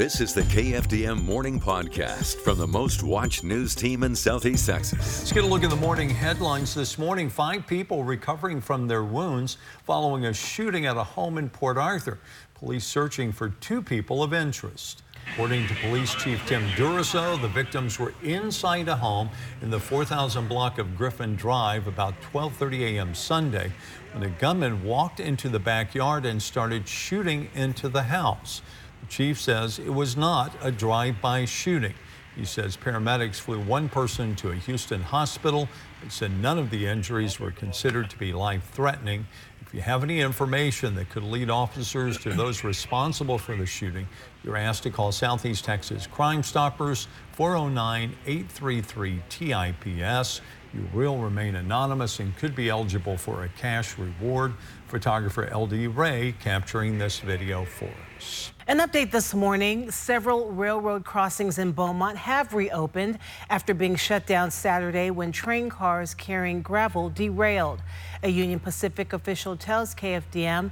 This is the KFDM Morning Podcast from the most watched news team in Southeast Texas. Let's get a look at the morning headlines this morning. 5 people recovering from their wounds following a shooting at a home in Port Arthur. Police searching for 2 people of interest. According to Police Chief Tim Durazo, the victims were inside a home in the 4,000 block of Griffin Drive about 12:30 a.m. Sunday when a gunman walked into the backyard and started shooting into the house. The chief says it was not a drive-by shooting. He says paramedics flew 1 person to a Houston hospital, but said none of the injuries were considered to be life-threatening. If you have any information that could lead officers to those responsible for the shooting, you're asked to call Southeast Texas Crime Stoppers, 409-833-TIPS. You will remain anonymous and could be eligible for a cash reward. Photographer LD Ray capturing this video for us. An update this morning, several railroad crossings in Beaumont have reopened after being shut down Saturday when train cars carrying gravel derailed. A Union Pacific official tells KFDM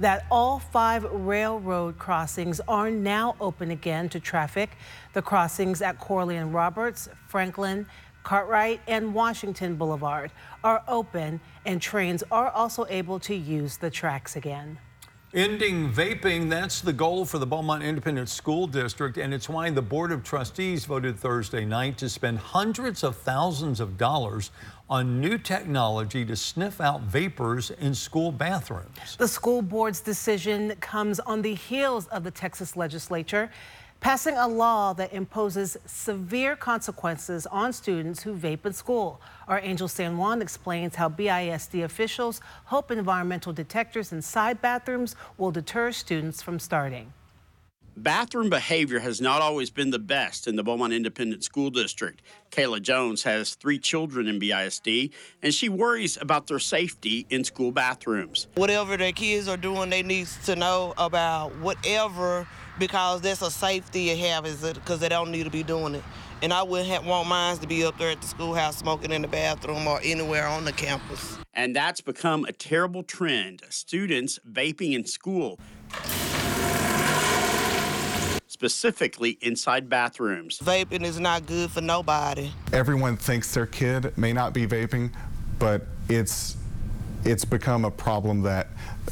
that all 5 railroad crossings are now open again to traffic. The crossings at Corley and Roberts, Franklin, Cartwright, and Washington Boulevard are open, and trains are also able to use the tracks again. Ending vaping, that's the goal for the Beaumont Independent School District, and it's why the Board of Trustees voted Thursday night to spend hundreds of thousands of dollars on new technology to sniff out vapors in school bathrooms. The school board's decision comes on the heels of the Texas legislature passing a law that imposes severe consequences on students who vape in school. Our Angel San Juan explains how BISD officials hope environmental detectors inside bathrooms will deter students from starting. Bathroom behavior has not always been the best in the Beaumont Independent School District. Kayla Jones has 3 children in BISD, and she worries about their safety in school bathrooms. Whatever their kids are doing, they need to know about whatever, because that's a safety you have, is because they don't need to be doing it. And I wouldn't want mine to be up there at the schoolhouse smoking in the bathroom or anywhere on the campus. And that's become a terrible trend, students vaping in school, specifically inside bathrooms. Vaping is not good for nobody. Everyone thinks their kid may not be vaping, but it's become a problem that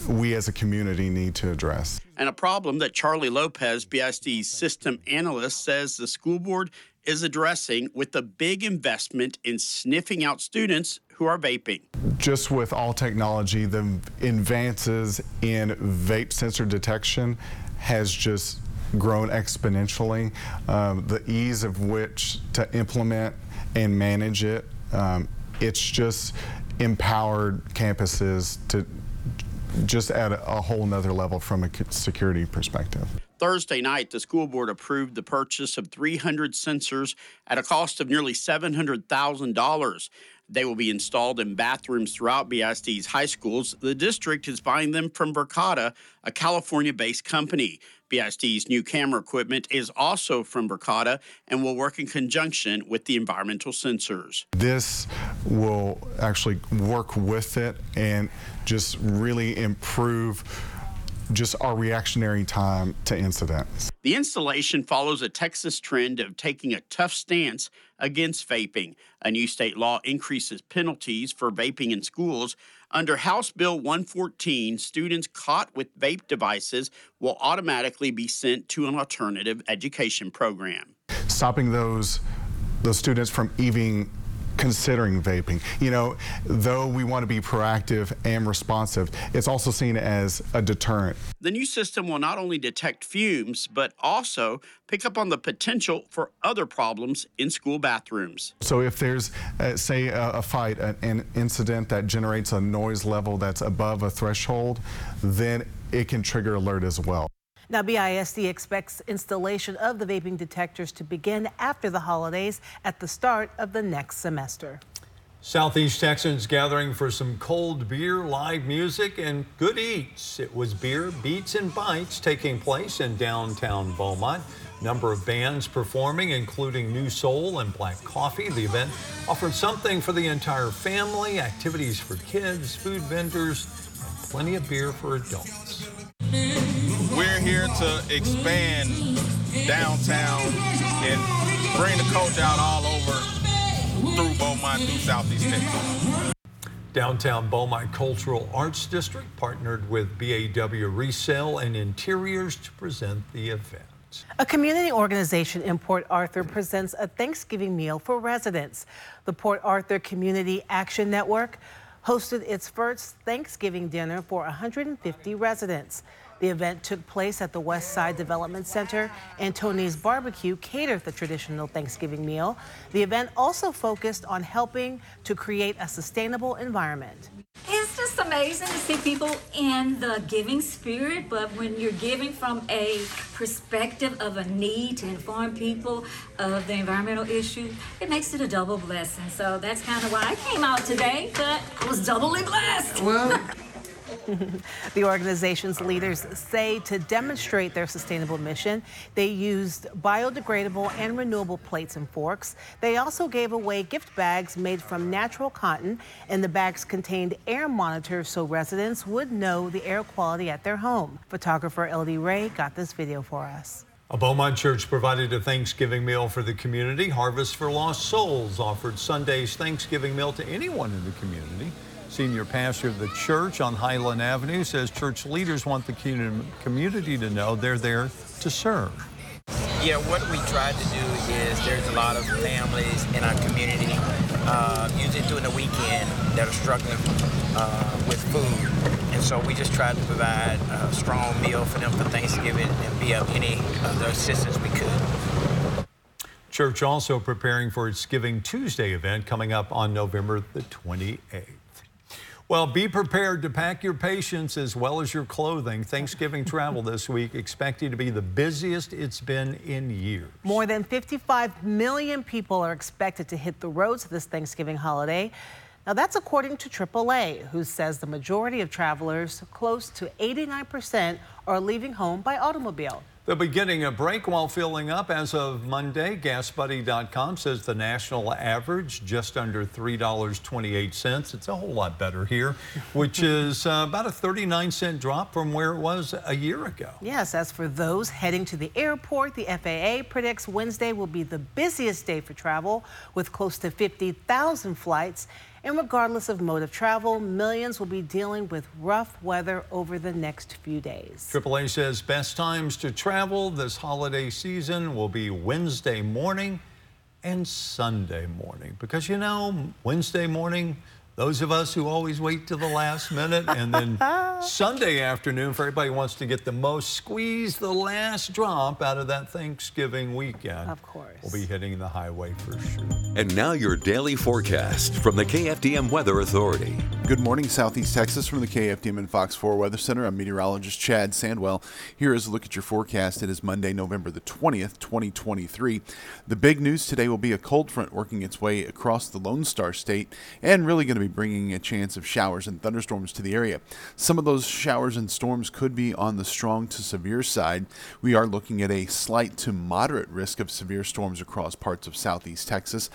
we as a community need to address. And a problem that Charlie Lopez, BISD's system analyst, says the school board is addressing with a big investment in sniffing out students who are vaping. Just with all technology, the advances in vape sensor detection has just grown exponentially. The ease of which to implement and manage it, it's just empowered campuses to just at a whole nother level from a security perspective. Thursday night, the school board approved the purchase of 300 sensors at a cost of nearly $700,000. They will be installed in bathrooms throughout BISD's high schools. The district is buying them from Verkada, a California-based company. BISD's new camera equipment is also from Verkada and will work in conjunction with the environmental sensors. This will actually work with it and just really improve just our reactionary time to incidents. The installation follows a Texas trend of taking a tough stance against vaping. A new state law increases penalties for vaping in schools. Under House Bill 114, students caught with vape devices will automatically be sent to an alternative education program. Stopping those students from even considering vaping. You know, though we want to be proactive and responsive, it's also seen as a deterrent. The new system will not only detect fumes, but also pick up on the potential for other problems in school bathrooms. So if there's, say, a fight, an incident that generates a noise level that's above a threshold, then it can trigger alert as well. Now, BISD expects installation of the vaping detectors to begin after the holidays at the start of the next semester. Southeast Texans gathering for some cold beer, live music, and good eats. It was Beer, Beats, and Bites taking place in downtown Beaumont. A number of bands performing, including New Soul and Black Coffee. The event offered something for the entire family, activities for kids, food vendors, and plenty of beer for adults. We're here to expand downtown, and bring the culture out all over through Beaumont, through Southeast Texas. Downtown Beaumont Cultural Arts District partnered with BAW Resale and Interiors to present the event. A community organization in Port Arthur presents a Thanksgiving meal for residents. The Port Arthur Community Action Network hosted its first Thanksgiving dinner for 150 residents. The event took place at the West Side Development Center. Anthony's Barbecue catered the traditional Thanksgiving meal. The event also focused on helping to create a sustainable environment. It's just amazing to see people in the giving spirit, but when you're giving from a perspective of a need to inform people of the environmental issue, it makes it a double blessing. So that's kind of why I came out today, but I was doubly blessed. Well. The organization's leaders say to demonstrate their sustainable mission, they used biodegradable and renewable plates and forks. They also gave away gift bags made from natural cotton, and the bags contained air monitors so residents would know the air quality at their home. Photographer LD Ray got this video for us. A Beaumont church provided a Thanksgiving meal for the community. Harvest for Lost Souls offered Sunday's Thanksgiving meal to anyone in the community. Senior pastor of the church on Highland Avenue says church leaders want the community to know they're there to serve. Yeah, what we try to do is there's a lot of families in our community, usually during the weekend, that are struggling with food. And so we just try to provide a strong meal for them for Thanksgiving and be of any of the assistance we could. Church also preparing for its Giving Tuesday event coming up on November the 28th. Well, be prepared to pack your patience as well as your clothing. Thanksgiving travel this week expected to be the busiest it's been in years. More than 55 million people are expected to hit the roads this Thanksgiving holiday. Now, that's according to AAA, who says the majority of travelers, close to 89%, are leaving home by automobile. They'll be getting a break while filling up. As of Monday, GasBuddy.com says the national average just under $3.28. It's a whole lot better here, which is about a 39-cent drop from where it was a year ago. Yes, as for those heading to the airport, the FAA predicts Wednesday will be the busiest day for travel, with close to 50,000 flights. And regardless of mode of travel, millions will be dealing with rough weather over the next few days. AAA says best times to travel this holiday season will be Wednesday morning and Sunday morning. Because, you know, Wednesday morning, those of us who always wait till the last minute, and then Sunday afternoon for everybody who wants to get the most, squeeze the last drop out of that Thanksgiving weekend. Of course. We'll be hitting the highway for sure. And now your daily forecast from the KFDM Weather Authority. Good morning, Southeast Texas, from the KFDM and Fox 4 Weather Center. I'm meteorologist Chad Sandwell. Here is a look at your forecast. It is Monday, November the 20th, 2023. The big news today will be a cold front working its way across the Lone Star State, and really going to be bringing a chance of showers and thunderstorms to the area. Some of those showers and storms could be on the strong to severe side. We are looking at a slight to moderate risk of severe storms across parts of Southeast Texas.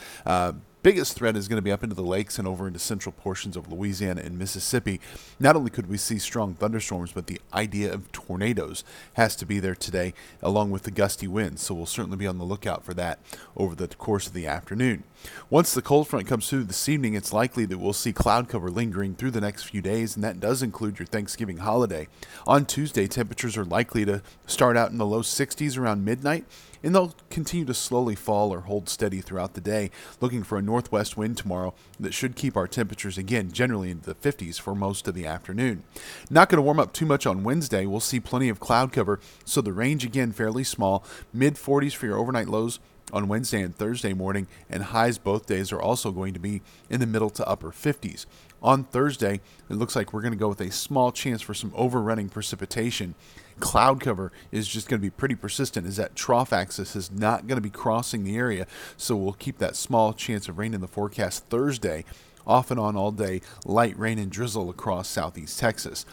Biggest threat is going to be up into the lakes and over into central portions of Louisiana and Mississippi. Not only could we see strong thunderstorms, but the idea of tornadoes has to be there today, along with the gusty winds. So we'll certainly be on the lookout for that over the course of the afternoon. Once the cold front comes through this evening, it's likely that we'll see cloud cover lingering through the next few days, and that does include your Thanksgiving holiday. On Tuesday, temperatures are likely to start out in the low 60s around midnight, and they'll continue to slowly fall or hold steady throughout the day, looking for a northwest wind tomorrow that should keep our temperatures again generally into the 50s for most of the afternoon. Not going to warm up too much on Wednesday. We'll see plenty of cloud cover, so the range again fairly small, mid-40s for your overnight lows on Wednesday and Thursday morning, and highs both days are also going to be in the middle to upper 50s. On Thursday, it looks like we're going to go with a small chance for some overrunning precipitation. Cloud cover is just going to be pretty persistent, as that trough axis is not going to be crossing the area, so we'll keep that small chance of rain in the forecast Thursday. Off and on all day, light rain and drizzle across Southeast Texas.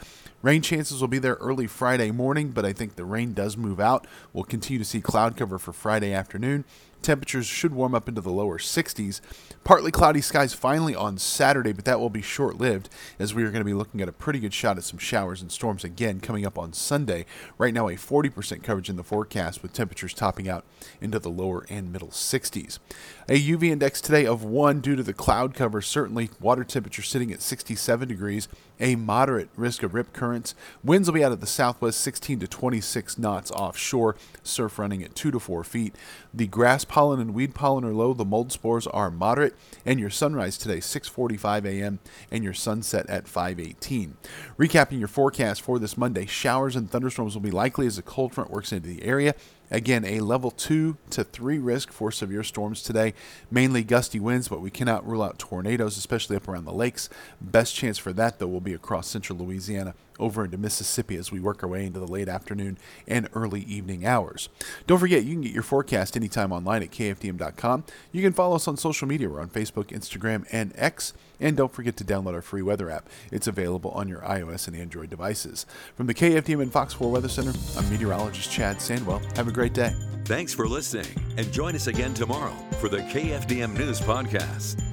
Rain chances will be there early Friday morning, but I think the rain does move out. We'll continue to see cloud cover for Friday afternoon. Temperatures should warm up into the lower 60s. Partly cloudy skies finally on Saturday, but that will be short-lived as we are going to be looking at a pretty good shot at some showers and storms again coming up on Sunday. Right now, a 40% coverage in the forecast with temperatures topping out into the lower and middle 60s. A UV index today of 1 due to the cloud cover. Certainly, water temperature sitting at 67 degrees, a moderate risk of rip currents. Winds will be out of the southwest 16 to 26 knots offshore, surf running at 2 to 4 feet. The grass pollen and weed pollen are low, the mold spores are moderate, and your sunrise today 6:45 a.m. and your sunset at 5:18. Recapping your forecast for this Monday, showers and thunderstorms will be likely as a cold front works into the area. Again, a level 2 to 3 risk for severe storms today, mainly gusty winds, but we cannot rule out tornadoes, especially up around the lakes. Best chance for that, though, will be across central Louisiana over into Mississippi as we work our way into the late afternoon and early evening hours. Don't forget, you can get your forecast anytime online at KFDM.com. You can follow us on social media. We're on Facebook, Instagram, and X. And don't forget to download our free weather app. It's available on your iOS and Android devices. From the KFDM and Fox 4 Weather Center, I'm meteorologist Chad Sandwell. Have a great day. Thanks for listening, and join us again tomorrow for the KFDM News Podcast.